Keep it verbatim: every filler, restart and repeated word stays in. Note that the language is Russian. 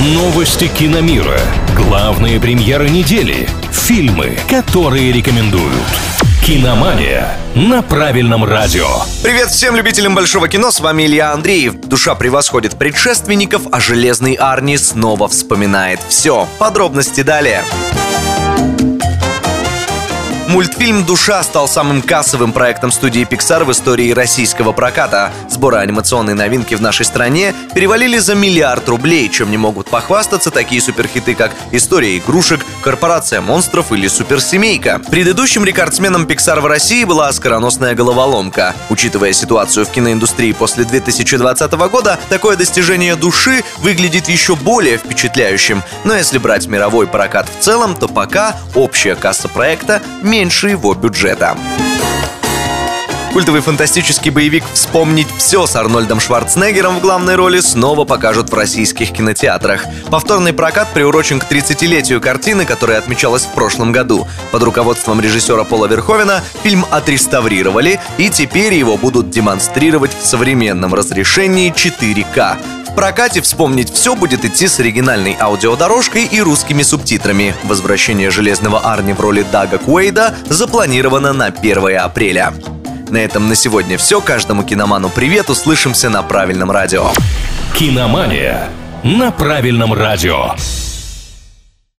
Новости киномира. Главные премьеры недели. Фильмы, которые рекомендуют. Киномания на правильном радио. Привет всем любителям большого кино, с вами Илья Андреев. Душа превосходит предшественников, а Железный Арни снова вспоминает все. Подробности далее. Мультфильм «Душа» стал самым кассовым проектом студии Pixar в истории российского проката. Сборы анимационной новинки в нашей стране перевалили за миллиард рублей, чем не могут похвастаться такие суперхиты, как «История игрушек», «Корпорация монстров» или «Суперсемейка». Предыдущим рекордсменом Pixar в России была «Скороносная головоломка». Учитывая ситуацию в киноиндустрии после две тысячи двадцатого года, такое достижение «Души» выглядит еще более впечатляющим. Но если брать мировой прокат в целом, то пока общая касса проекта – меньше его бюджета. Культовый фантастический боевик «Вспомнить всё» с Арнольдом Шварценеггером в главной роли снова покажут в российских кинотеатрах. Повторный прокат приурочен к тридцатилетию картины, которая отмечалась в прошлом году. Под руководством режиссера Пола Верховена фильм отреставрировали, и теперь его будут демонстрировать в современном разрешении четыре ка. В прокате «Вспомнить всё» будет идти с оригинальной аудиодорожкой и русскими субтитрами. Возвращение Железного Арни в роли Дага Куэйда запланировано на первое апреля. На этом на сегодня все. Каждому киноману привет. Услышимся на правильном радио. Киномания на правильном радио.